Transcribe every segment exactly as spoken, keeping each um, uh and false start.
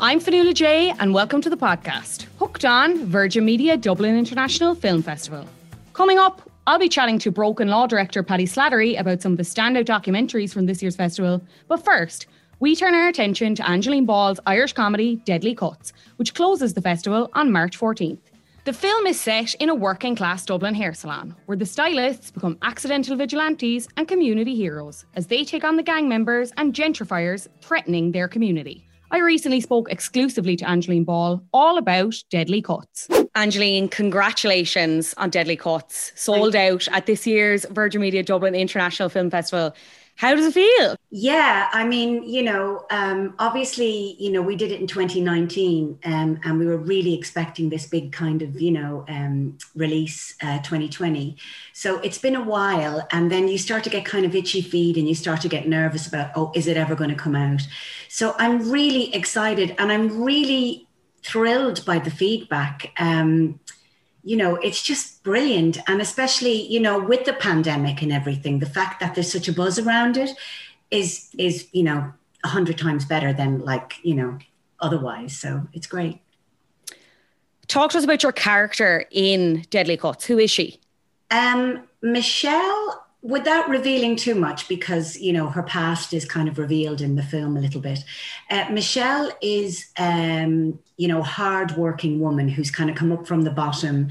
I'm Fionnuala J, and welcome to the podcast, Hooked on Virgin Media Dublin International Film Festival. Coming up, I'll be chatting to Broken Law director Paddy Slattery about some of the standout documentaries from this year's festival. But first, we turn our attention to Angeline Ball's Irish comedy Deadly Cuts, which closes the festival on March fourteenth. The film is set in a working-class Dublin hair salon, where the stylists become accidental vigilantes and community heroes as they take on the gang members and gentrifiers threatening their community. I recently spoke exclusively to Angeline Ball all about Deadly Cuts. Angeline, congratulations on Deadly Cuts, sold out at this year's Virgin Media Dublin International Film Festival. How does it feel? Yeah, I mean, you know, um, obviously, you know, we did it in twenty nineteen um, and we were really expecting this big kind of, you know, um, release uh, twenty twenty. So it's been a while, and then you start to get kind of itchy feet and you start to get nervous about, oh, is it ever going to come out? So I'm really excited and I'm really thrilled by the feedback. Um You know, it's just brilliant. And especially, you know, with the pandemic and everything, the fact that there's such a buzz around it is, is you know, a hundred times better than like, you know, otherwise. So it's great. Talk to us about your character in Deadly Cuts. Who is she? Um, Michelle, without revealing too much, because, you know, her past is kind of revealed in the film a little bit. Uh, Michelle is... Um, you know, hardworking woman who's kind of come up from the bottom,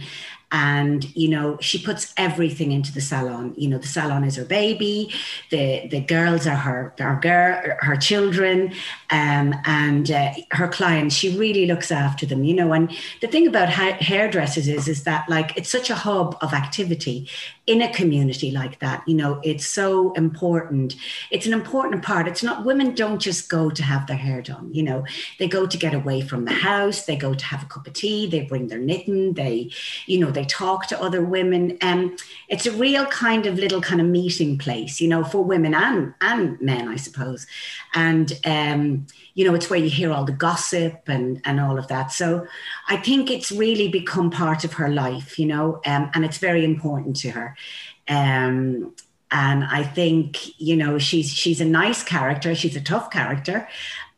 and, you know, she puts everything into the salon. You know, the salon is her baby. The the girls are her, her, girl, her children, um, and uh, her clients, she really looks after them, you know. And the thing about ha- hairdressers is, is that, like, it's such a hub of activity in a community like that. You know, it's so important. It's an important part. It's not, women don't just go to have their hair done, you know. They go to get away from the house. They go to have a cup of tea. They bring their knitting. They, you know, they talk to other women. Um, it's a real kind of little kind of meeting place, you know, for women and and men, I suppose. And um, you know, it's where you hear all the gossip and and all of that. So I think it's really become part of her life, you know, um, and it's very important to her. Um, and I think, you know, she's she's a nice character. She's a tough character.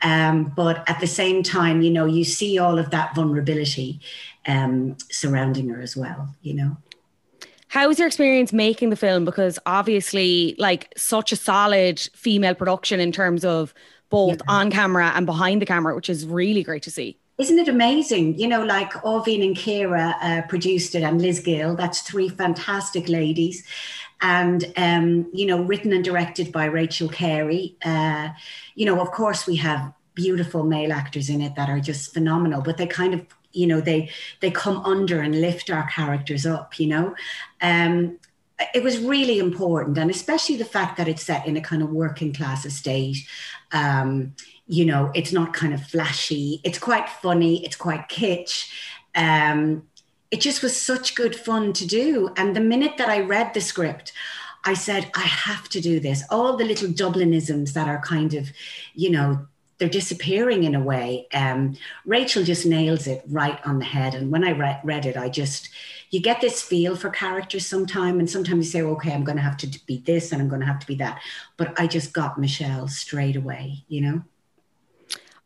Um, but at the same time, you know, you see all of that vulnerability um, surrounding her as well, you know. How was your experience making the film? Because obviously, like, such a solid female production in terms of both yeah. on camera and behind the camera, which is really great to see. Isn't it amazing? You know, like Aoibhín and Ciara uh, produced it, and Liz Gill. That's three fantastic ladies. And, um, you know, written and directed by Rachel Carey. Uh, you know, of course, we have beautiful male actors in it that are just phenomenal, but they kind of, you know, they they come under and lift our characters up, you know. Um, it was really important, and especially the fact that it's set in a kind of working class estate. Um, you know, it's not kind of flashy. It's quite funny. It's quite kitsch. Um It just was such good fun to do. And the minute that I read the script, I said, I have to do this. All the little Dublinisms that are kind of, you know, they're disappearing in a way. Um, Rachel just nails it right on the head. And when I re- read it, I just, you get this feel for characters sometime. And sometimes you say, okay, I'm going to have to be this and I'm going to have to be that. But I just got Michelle straight away, you know.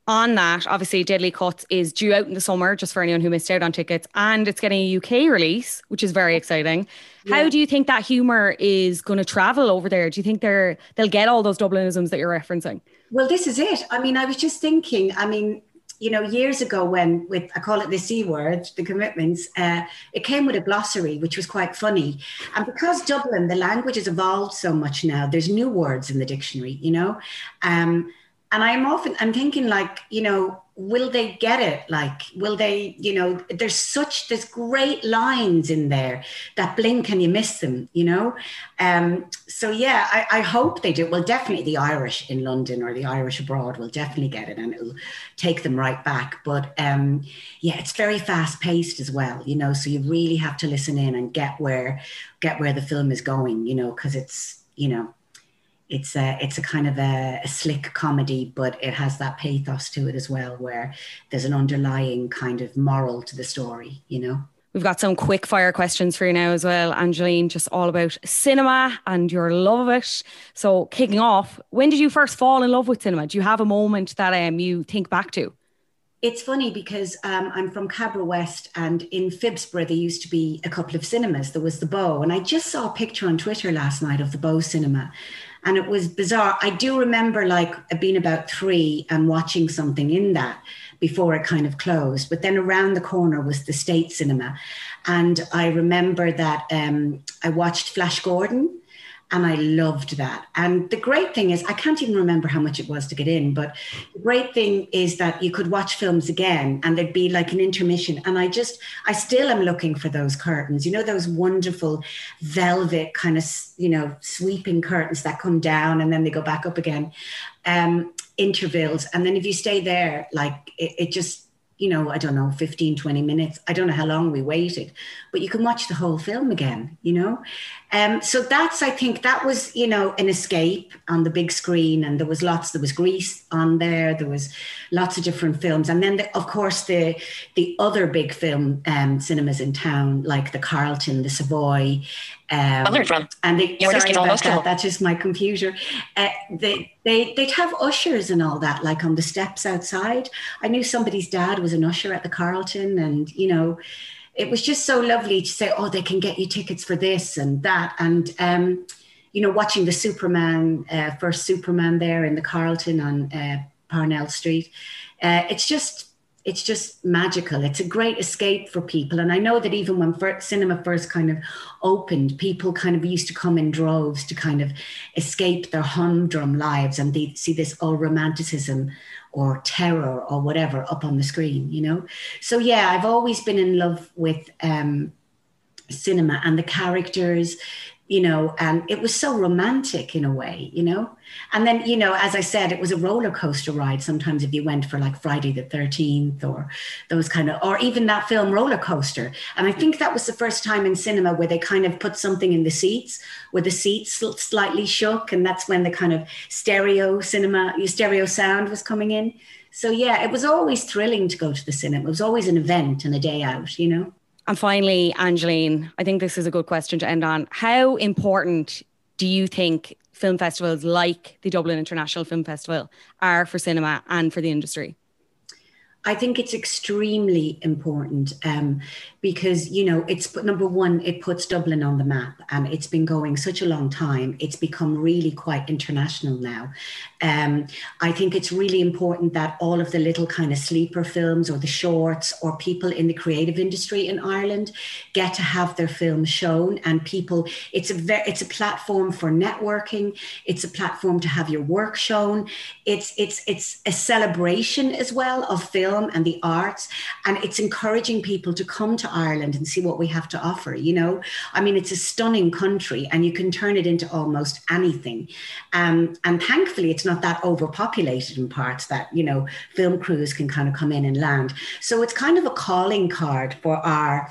On that, obviously, Deadly Cuts is due out in the summer, just for anyone who missed out on tickets, and it's getting a U K release, which is very exciting. Yeah. How do you think that humour is going to travel over there? Do you think they're, they'll get all those Dublinisms that you're referencing? Well, this is it. I mean, I was just thinking, I mean, you know, years ago when, with I call it the C word, the commitments, uh, it came with a glossary, which was quite funny. And because Dublin, the language has evolved so much now, there's new words in the dictionary, you know. Um And I'm often, I'm thinking, like, you know, will they get it? Like, will they, you know, there's such, there's great lines in there that blink and you miss them, you know? Um, so yeah, I, I hope they do. Well, definitely the Irish in London or the Irish abroad will definitely get it, and it'll take them right back. But um, yeah, it's very fast paced as well, you know? So you really have to listen in and get where, get where the film is going, you know, cause it's, you know, It's a, it's a kind of a, a slick comedy, but it has that pathos to it as well, where there's an underlying kind of moral to the story, you know? We've got some quick fire questions for you now as well, Angeline, just all about cinema and your love of it. So kicking off, when did you first fall in love with cinema? Do you have a moment that um, you think back to? It's funny because um, I'm from Cabra West, and in Phibsborough there used to be a couple of cinemas. There was the Bow, and I just saw a picture on Twitter last night of the Bow cinema. And it was bizarre. I do remember like being about three and watching something in that before it kind of closed. But then around the corner was the State Cinema. And I remember that um, I watched Flash Gordon, and I loved that. And the great thing is, I can't even remember how much it was to get in, but the great thing is that you could watch films again and there'd be like an intermission. And I just, I still am looking for those curtains, you know, those wonderful velvet kind of, you know, sweeping curtains that come down and then they go back up again, um, intervals. And then if you stay there, like it, it just, you know, I don't know, fifteen, twenty minutes. I don't know how long we waited, but you can watch the whole film again, you know? Um, so that's, I think that was, you know, an escape on the big screen. And there was lots, there was Grease on there. There was lots of different films. And then, the, of course, the the other big film um, cinemas in town, like the Carlton, the Savoy. Um, and they, sorry just about that, that's just my computer. Uh, they, they, they'd have ushers and all that, like on the steps outside. I knew somebody's dad was an usher at the Carlton, and, you know, it was just so lovely to say, oh, they can get you tickets for this and that. And, um, you know, watching the Superman, uh, first Superman there in the Carlton on uh, Parnell Street. Uh, it's just, it's just magical. It's a great escape for people. And I know that even when first, cinema first kind of opened, people kind of used to come in droves to kind of escape their humdrum lives. And they'd see this all romanticism or terror or whatever up on the screen, you know? So yeah, I've always been in love with um, cinema and the characters, you know, and it was so romantic in a way, you know? And then, you know, as I said, it was a roller coaster ride. Sometimes if you went for like Friday the thirteenth or those kind of, or even that film Roller Coaster. And I think that was the first time in cinema where they kind of put something in the seats, where the seats slightly shook. And that's when the kind of stereo cinema, stereo sound was coming in. So yeah, it was always thrilling to go to the cinema. It was always an event and a day out, you know? And finally, Angeline, I think this is a good question to end on. How important do you think film festivals like the Dublin International Film Festival are for cinema and for the industry? I think it's extremely important um, because, you know, it's number one, it puts Dublin on the map, and it's been going such a long time. It's become really quite international now. Um, I think it's really important that all of the little kind of sleeper films or the shorts or people in the creative industry in Ireland get to have their films shown, and people, it's a ve- it's a platform for networking. It's a platform to have your work shown. It's, it's, it's a celebration as well of film and the arts, and it's encouraging people to come to Ireland and see what we have to offer. You know, I mean, it's a stunning country, and you can turn it into almost anything. Um, and thankfully, it's not that overpopulated in parts that, you know, film crews can kind of come in and land. So it's kind of a calling card for our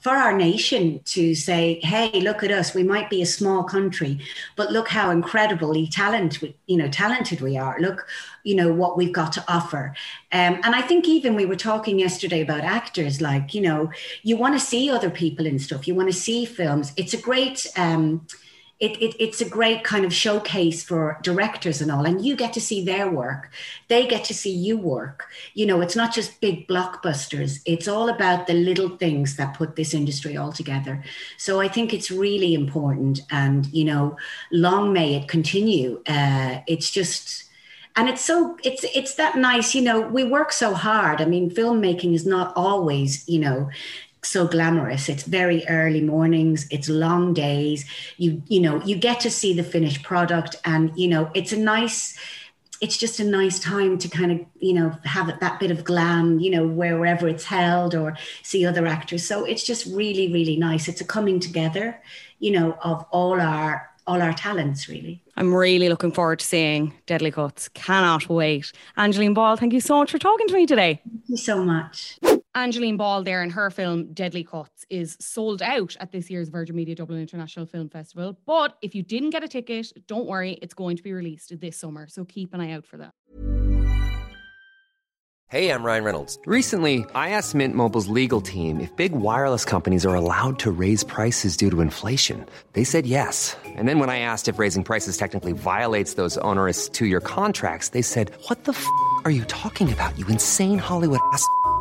for our nation to say, hey, look at us. We might be a small country, but look how incredibly talented, you know, talented we are. Look, you know, what we've got to offer. Um, and I think even we were talking yesterday about actors, like, you know, you want to see other people in stuff. You want to see films. It's a great... Um, It, it, it's a great kind of showcase for directors and all, and you get to see their work. They get to see you work. You know, it's not just big blockbusters. It's all about the little things that put this industry all together. So I think it's really important, and, you know, long may it continue. Uh, it's just... And it's so, it's it's that nice, you know, we work so hard. I mean, filmmaking is not always, you know... so glamorous. It's very early mornings. It's long days. You, you know, you get to see the finished product, and, you know, it's a nice, it's just a nice time to kind of, you know, have it, that bit of glam, you know, wherever it's held, or see other actors. So it's just really, really nice. It's a coming together, you know, of all our all our talents, really. I'm really looking forward to seeing Deadly Cuts. Cannot wait. Angeline Ball, thank you so much for talking to me today. Thank you so much. Angeline Ball there, in her film Deadly Cuts, is sold out at this year's Virgin Media Dublin International Film Festival. But if you didn't get a ticket, don't worry, it's going to be released this summer. So keep an eye out for that. Hey, I'm Ryan Reynolds. Recently, I asked Mint Mobile's legal team if big wireless companies are allowed to raise prices due to inflation. They said yes. And then when I asked if raising prices technically violates those onerous two-year contracts, they said, what the f*** are you talking about, you insane Hollywood ass f-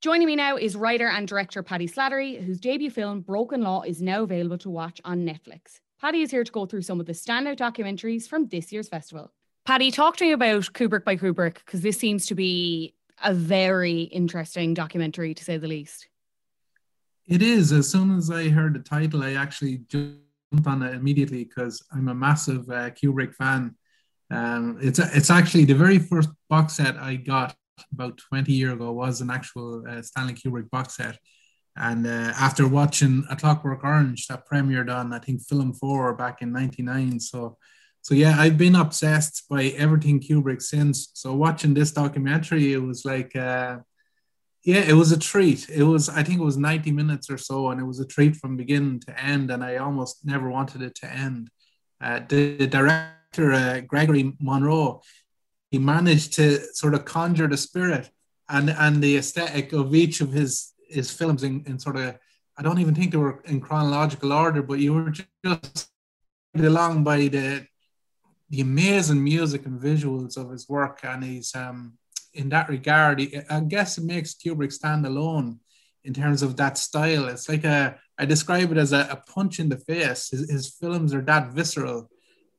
Joining me now is writer and director Paddy Slattery, whose debut film, Broken Law, is now available to watch on Netflix. Paddy is here to go through some of the standout documentaries from this year's festival. Paddy, talk to me about Kubrick by Kubrick, because this seems to be a very interesting documentary, to say the least. It is. As soon as I heard the title, I actually jumped on it immediately, because I'm a massive uh, Kubrick fan. Um, it's, it's actually the very first box set I got about twenty years ago was an actual uh, Stanley Kubrick box set. And uh, after watching A Clockwork Orange that premiered on, I think, Film four back in ninety-nine. So, so yeah, I've been obsessed by everything Kubrick since. So watching this documentary, it was like, uh, yeah, it was a treat. It was, I think it was ninety minutes or so, and it was a treat from beginning to end. And I almost never wanted it to end. Uh, the, the director, uh, Gregory Monroe, he managed to sort of conjure the spirit and, and the aesthetic of each of his, his films in, in sort of, I don't even think they were in chronological order, but you were just along by the the amazing music and visuals of his work. And he's, um, in that regard, he, I guess it makes Kubrick stand alone in terms of that style. It's like a, I describe it as a, a punch in the face. His, his films are that visceral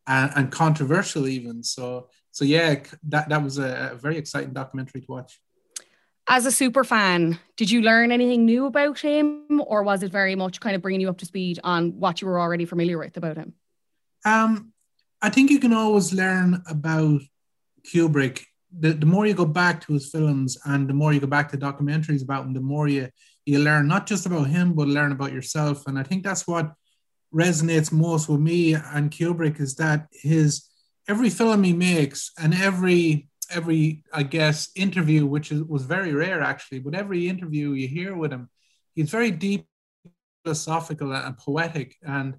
and, and controversial even, so... So yeah, that, that was a, a very exciting documentary to watch. As a super fan, did you learn anything new about him, or was it very much kind of bringing you up to speed on what you were already familiar with about him? Um, I think you can always learn about Kubrick. The, the more you go back to his films and the more you go back to documentaries about him, the more you, you learn not just about him, but learn about yourself. And I think that's what resonates most with me and Kubrick, is that his... every film he makes and every, every I guess, interview, which is, was very rare actually, but every interview you hear with him, he's very deep, philosophical and poetic. And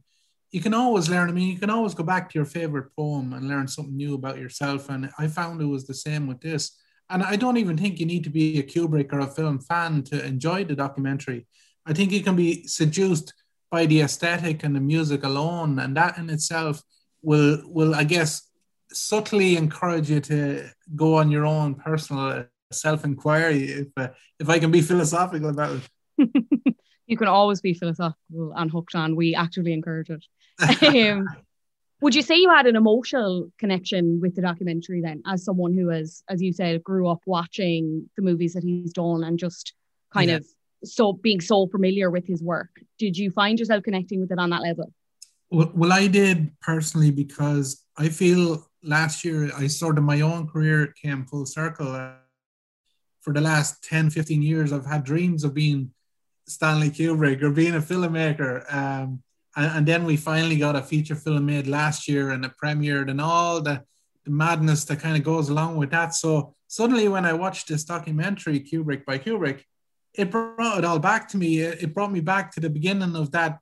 you can always learn, I mean, you can always go back to your favorite poem and learn something new about yourself. And I found it was the same with this. And I don't even think you need to be a Kubrick or a film fan to enjoy the documentary. I think you can be seduced by the aesthetic and the music alone. And that in itself will, will I guess, subtly encourage you to go on your own personal self-inquiry, if uh, if I can be philosophical about it. You can always be philosophical and hooked on. We actively encourage it. um, would you say you had an emotional connection with the documentary then, as someone who has, as you said, grew up watching the movies that he's done and just kind yeah. of so being so familiar with his work? Did you find yourself connecting with it on that level? Well, I did personally, because I feel last year, I sort of my own career came full circle. For the last ten, fifteen years, I've had dreams of being Stanley Kubrick or being a filmmaker. Um, and, and then we finally got a feature film made last year, and it premiered, and all the, the madness that kind of goes along with that. So suddenly when I watched this documentary, Kubrick by Kubrick, it brought it all back to me. It brought me back to the beginning of that,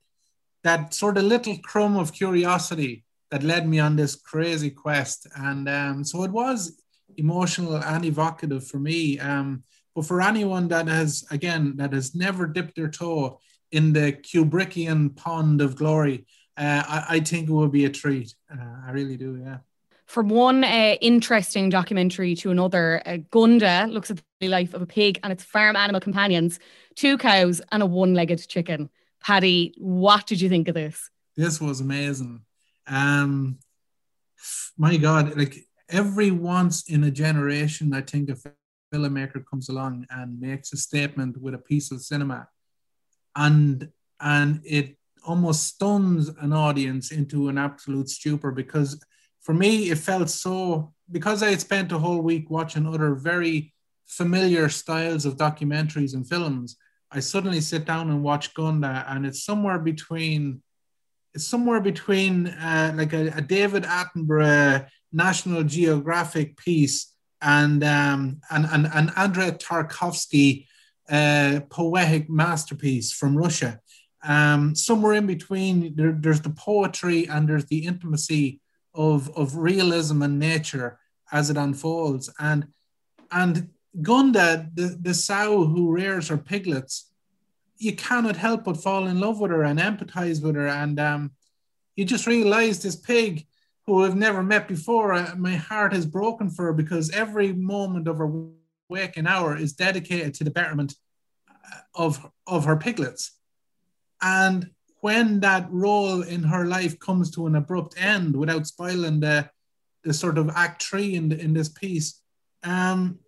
that sort of little crumb of curiosity that led me on this crazy quest. And um, so it was emotional and evocative for me. Um, but for anyone that has, again, that has never dipped their toe in the Kubrickian pond of glory, uh, I, I think it would be a treat. Uh, I really do, yeah. From one uh, interesting documentary to another, uh, Gunda looks at the life of a pig and its farm animal companions, two cows and a one-legged chicken. Paddy, what did you think of this? This was amazing. Um, my God, like every once in a generation, I think a filmmaker comes along and makes a statement with a piece of cinema, and and it almost stuns an audience into an absolute stupor, because for me, it felt so, because I had spent a whole week watching other very familiar styles of documentaries and films, I suddenly sit down and watch Gunda, and it's somewhere between, it's somewhere between uh, like a, a David Attenborough National Geographic piece and um, an, an, an Andrei Tarkovsky uh, poetic masterpiece from Russia. Um, somewhere in between, there, there's the poetry and there's the intimacy of of realism and nature as it unfolds. And and Gunda, the, the sow who rears her piglets, you cannot help but fall in love with her and empathize with her. And um, you just realize this pig who I've never met before, uh, my heart is broken for her, because every moment of her waking hour is dedicated to the betterment of, of her piglets. And when that role in her life comes to an abrupt end, without spoiling the, the sort of act three in, the, in this piece, um,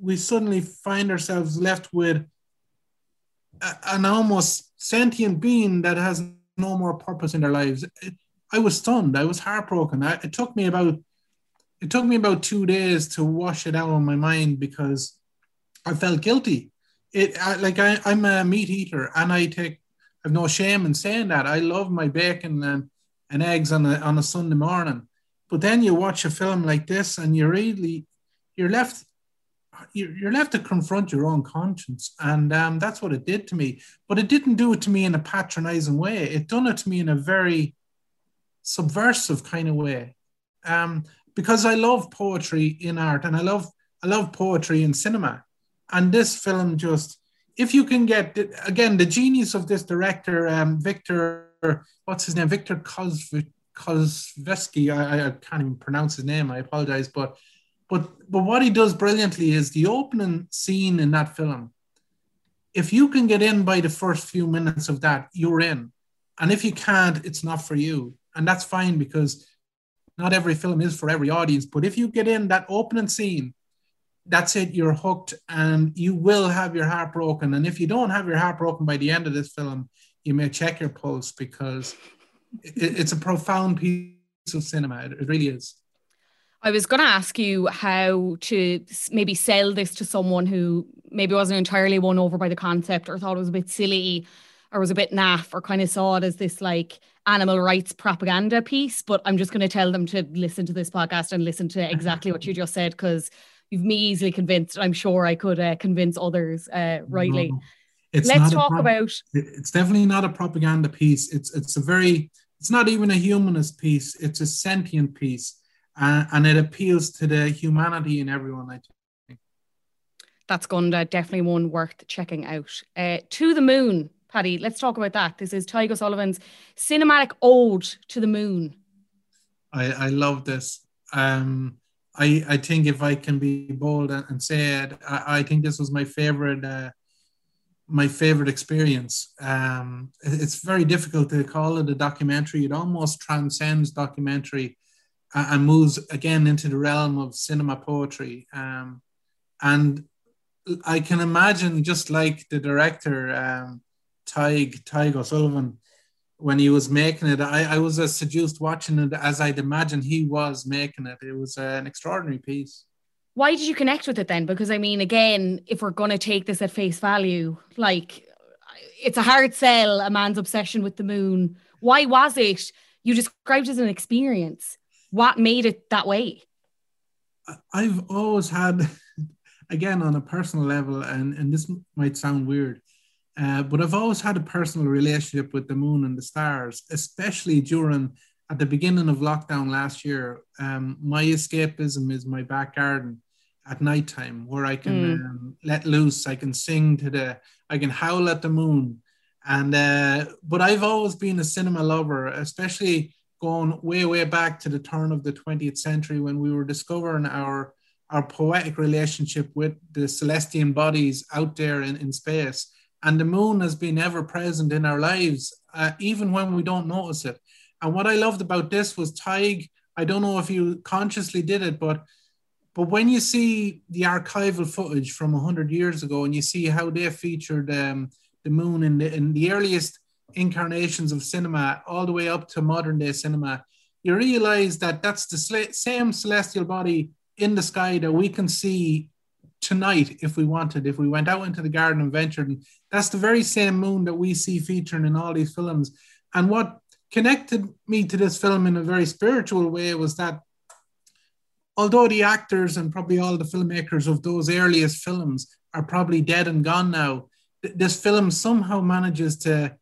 we suddenly find ourselves left with a, an almost sentient being that has no more purpose in their lives. It, I was stunned. I was heartbroken. I, it took me about it took me about two days to wash it out of my mind, because I felt guilty. It I, like I, I'm a meat eater, and I take I've no shame in saying that. I love my bacon and, and eggs on a, on a Sunday morning. But then you watch a film like this, and you really, you're left, you're, you're left to confront your own conscience. And um, that's what it did to me. But it didn't do it to me in a patronizing way. It done it to me in a very subversive kind of way. Um, because I love poetry in art, and I love, I love poetry in cinema. And this film just, if you can get, again, the genius of this director, um, Victor, what's his name? Victor Kozveski. I, I can't even pronounce his name. I apologize. But, but, but what he does brilliantly is the opening scene in that film. If you can get in by the first few minutes of that, you're in. And if you can't, it's not for you. And that's fine, because not every film is for every audience. But if you get in that opening scene, that's it, you're hooked, and you will have your heart broken. And if you don't have your heart broken by the end of this film, you may check your pulse, because it, it's a profound piece of cinema. It, it really is. I was going to ask you how to maybe sell this to someone who maybe wasn't entirely won over by the concept, or thought it was a bit silly, or was a bit naff, or kind of saw it as this like animal rights propaganda piece. But I'm just going to tell them to listen to this podcast and listen to exactly what you just said, because you've me easily convinced. I'm sure I could uh, convince others uh, rightly. No, it's Let's talk pro- about... It's definitely not a propaganda piece. It's it's a very... It's not even a humanist piece. It's a sentient piece. Uh, and it appeals to the humanity in everyone, I think. That's Gunda. Definitely one worth checking out. Uh, To the Moon, Paddy. Let's talk about that. This is Tyg O'Sullivan's cinematic ode to the moon. I, I love this. Um... I, I think if I can be bold and say it, I, I think this was my favorite, uh, my favorite experience. Um, it's very difficult to call it a documentary. It almost transcends documentary and moves again into the realm of cinema poetry. Um, and I can imagine, just like the director, um, Tyg, Tyg O'Sullivan, when he was making it, I, I was as seduced watching it as I'd imagine he was making it. It was uh, an extraordinary piece. Why did you connect with it then? Because, I mean, again, if we're going to take this at face value, like, it's a hard sell, a man's obsession with the moon. Why was it? You described it as an experience. What made it that way? I've always had, again, on a personal level, and, and this might sound weird, Uh, but I've always had a personal relationship with the moon and the stars, especially during at the beginning of lockdown last year, um, my escapism is my back garden at nighttime, where I can mm. um, let loose. I can sing to the, I can howl at the moon. And, uh, but I've always been a cinema lover, especially going way, way back to the turn of the twentieth century when we were discovering our, our poetic relationship with the celestial bodies out there in, in space. And the moon has been ever present in our lives, uh, even when we don't notice it. And what I loved about this was Tyg, I don't know if you consciously did it, but but when you see the archival footage from one hundred years ago and you see how they featured um, the moon in the, in the earliest incarnations of cinema all the way up to modern day cinema, you realize that that's the sl- same celestial body in the sky that we can see tonight if we wanted, if we went out into the garden and ventured. And that's the very same moon that we see featuring in all these films. And what connected me to this film in a very spiritual way was that although the actors and probably all the filmmakers of those earliest films are probably dead and gone now, th- this film somehow manages to,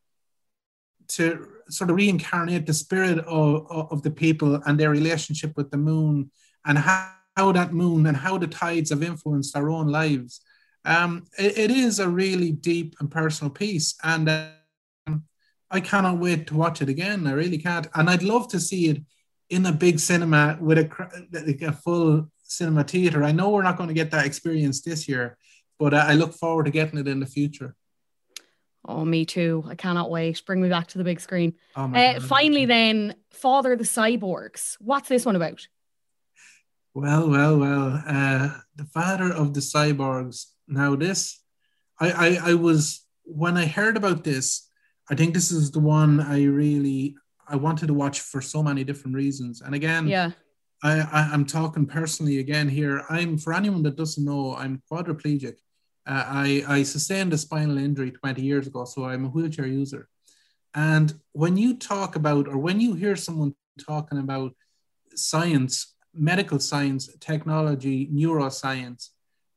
to sort of reincarnate the spirit of, of, of the people and their relationship with the moon, and how, how that moon and how the tides have influenced our own lives. Um, it, it is a really deep and personal piece. And uh, I cannot wait to watch it again. I really can't. And I'd love to see it in a big cinema with a, a full cinema theater. I know we're not going to get that experience this year, but I look forward to getting it in the future. Oh, me too. I cannot wait. Bring me back to the big screen. Oh my uh, finally then, Father of the Cyborgs. What's this one about? Well, well, well. Uh, the Father of the Cyborgs. Now this, I, I, I was, when I heard about this, I think this is the one I really, I wanted to watch for so many different reasons. And again, yeah. I, I, I'm talking personally again here. I'm, for anyone that doesn't know, I'm quadriplegic. Uh, I, I sustained a spinal injury twenty years ago, so I'm a wheelchair user. And when you talk about, or when you hear someone talking about science, medical science, technology, neuroscience,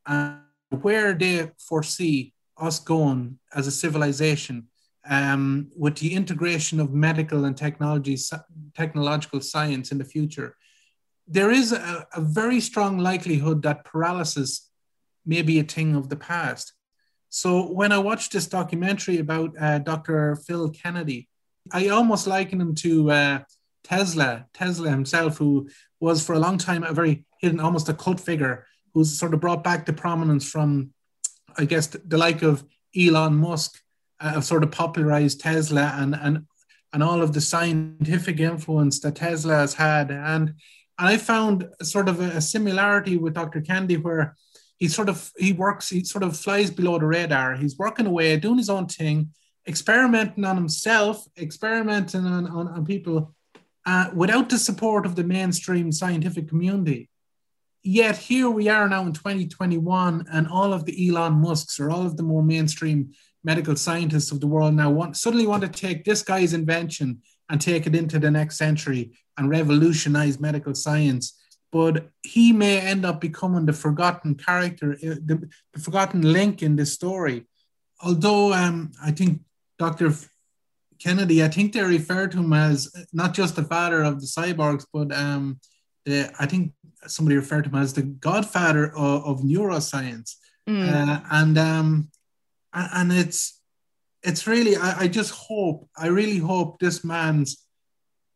and where they foresee us going as a civilization, Um, with the integration of medical and technology, technological science in the future, there is a, a very strong likelihood that paralysis may be a thing of the past. So when I watched this documentary about uh, Doctor Phil Kennedy, I almost liken him to uh, Tesla, Tesla himself, who was for a long time a very hidden, almost a cult figure, who's sort of brought back to prominence from, I guess, the, the like of Elon Musk, have uh, sort of popularized Tesla and, and and all of the scientific influence that Tesla has had. And, and I found sort of a, a similarity with Doctor Kennedy, where he sort of, he works, he sort of flies below the radar. He's working away, doing his own thing, experimenting on himself, experimenting on, on, on people uh, without the support of the mainstream scientific community. Yet here we are now in twenty twenty-one, and all of the Elon Musks or all of the more mainstream medical scientists of the world now want, suddenly want to take this guy's invention and take it into the next century and revolutionize medical science. But he may end up becoming the forgotten character, the, the forgotten link in this story. Although um, I think Doctor Kennedy, I think they refer to him as not just the father of the cyborgs, but um, the, I think somebody referred to him as the godfather of, of neuroscience. Mm. Uh, and... Um, And it's it's really, I, I just hope, I really hope this man's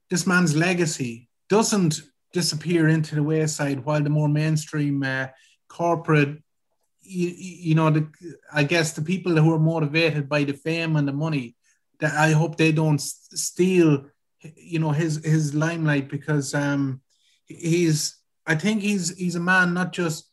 this man's legacy doesn't disappear into the wayside while the more mainstream uh, corporate, you, you know, the, I guess the people who are motivated by the fame and the money, that I hope they don't steal, you know, his his limelight, because um, he's, I think he's he's a man not just,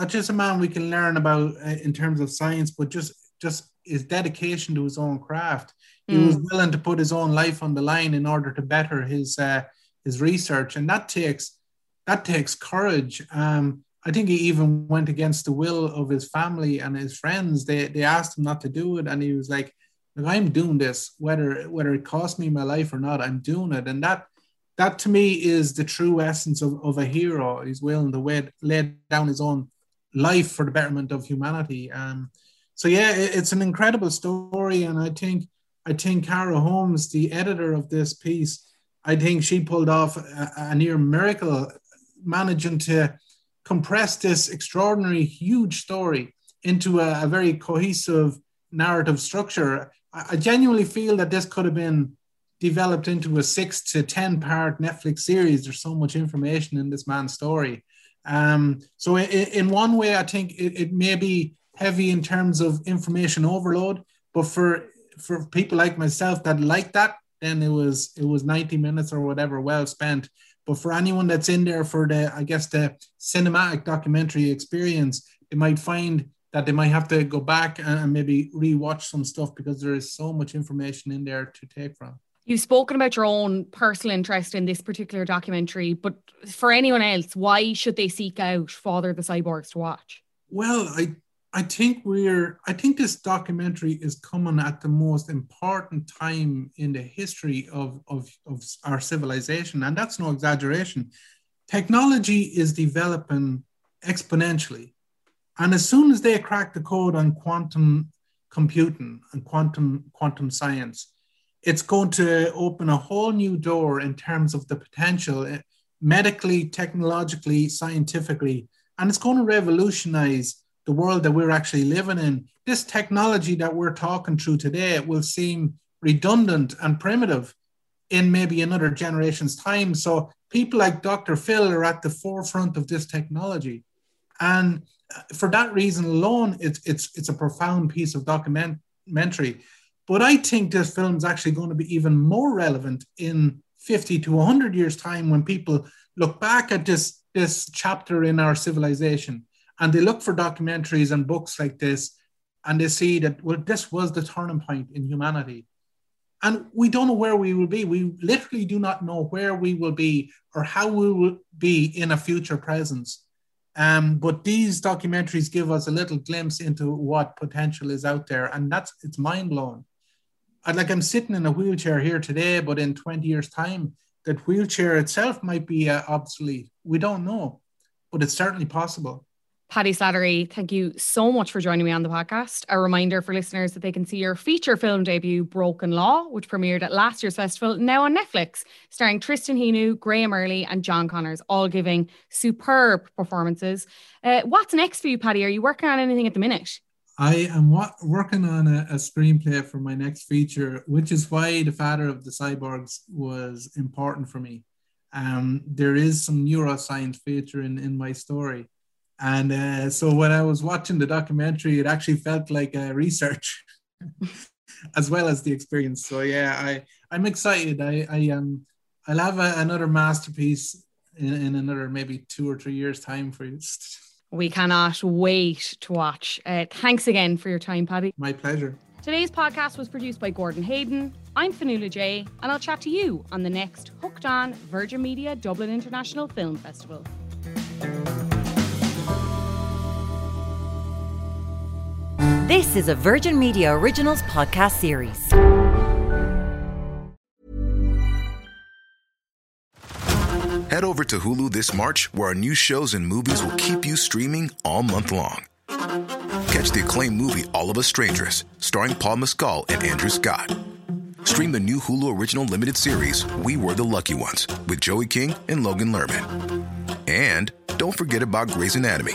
Not just a man we can learn about uh, in terms of science, but just, just his dedication to his own craft. Mm. He was willing to put his own life on the line in order to better his uh, his research, and that takes that takes courage. Um, I think he even went against the will of his family and his friends. They they asked him not to do it, and he was like, "Look, I'm doing this, whether whether it costs me my life or not. I'm doing it," and that. That to me is the true essence of, of a hero. He's willing to wait, lay down his own life for the betterment of humanity. Um, so yeah, it, it's an incredible story, and I think I think Cara Holmes, the editor of this piece, I think she pulled off a, a near miracle, managing to compress this extraordinary, huge story into a, a very cohesive narrative structure. I, I genuinely feel that this could have been developed into a six to ten part Netflix series. There's so much information in this man's story. Um, so in, in one way, I think it, it may be heavy in terms of information overload, but for for people like myself that like that, then it was it was ninety minutes or whatever, well spent. But for anyone that's in there for the, I guess, the cinematic documentary experience, they might find that they might have to go back and maybe rewatch some stuff, because there is so much information in there to take from. You've spoken about your own personal interest in this particular documentary, but for anyone else, why should they seek out Father of the Cyborgs to watch? Well, I I think we're I think this documentary is coming at the most important time in the history of, of, of our civilization, and that's no exaggeration. Technology is developing exponentially, and as soon as they crack the code on quantum computing and quantum quantum science, it's going to open a whole new door in terms of the potential, medically, technologically, scientifically, and it's going to revolutionize the world that we're actually living in. This technology that we're talking through today will seem redundant and primitive in maybe another generation's time. So people like Doctor Phil are at the forefront of this technology. And for that reason alone, it's, it's, it's a profound piece of documentary. But I think this film is actually going to be even more relevant in fifty to one hundred years' time, when people look back at this, this chapter in our civilization and they look for documentaries and books like this, and they see that, well, this was the turning point in humanity. And we don't know where we will be. We literally do not know where we will be or how we will be in a future presence. Um, but these documentaries give us a little glimpse into what potential is out there. And that's, it's mind blowing. I'd, like I'm sitting in a wheelchair here today, but in twenty years time, that wheelchair itself might be uh, obsolete. We don't know, but it's certainly possible. Paddy Slattery, thank you so much for joining me on the podcast. A reminder for listeners that they can see your feature film debut, Broken Law, which premiered at last year's festival, now on Netflix, starring Tristan Henu, Graham Early and John Connors, all giving superb performances. Uh, what's next for you, Paddy? Are you working on anything at the minute? I am wa- working on a, a screenplay for my next feature, which is why The Father of the Cyborgs was important for me. Um, there is some neuroscience feature in, in my story. And uh, so when I was watching the documentary, it actually felt like uh, research as well as the experience. So, yeah, I, I'm excited. I, I, um, I'll have a, another masterpiece in, in another maybe two or three years time for you. We cannot wait to watch. Uh, thanks again for your time, Paddy. My pleasure. Today's podcast was produced by Gordon Hayden. I'm Fionnuala J, and I'll chat to you on the next Hooked On Virgin Media Dublin International Film Festival. This is a Virgin Media Originals podcast series. Head over to Hulu this March, where our new shows and movies will keep you streaming all month long. Catch the acclaimed movie All of Us Strangers, starring Paul Mescal and Andrew Scott. Stream the new Hulu original limited series We Were the Lucky Ones with Joey King and Logan Lerman. And don't forget about Grey's Anatomy.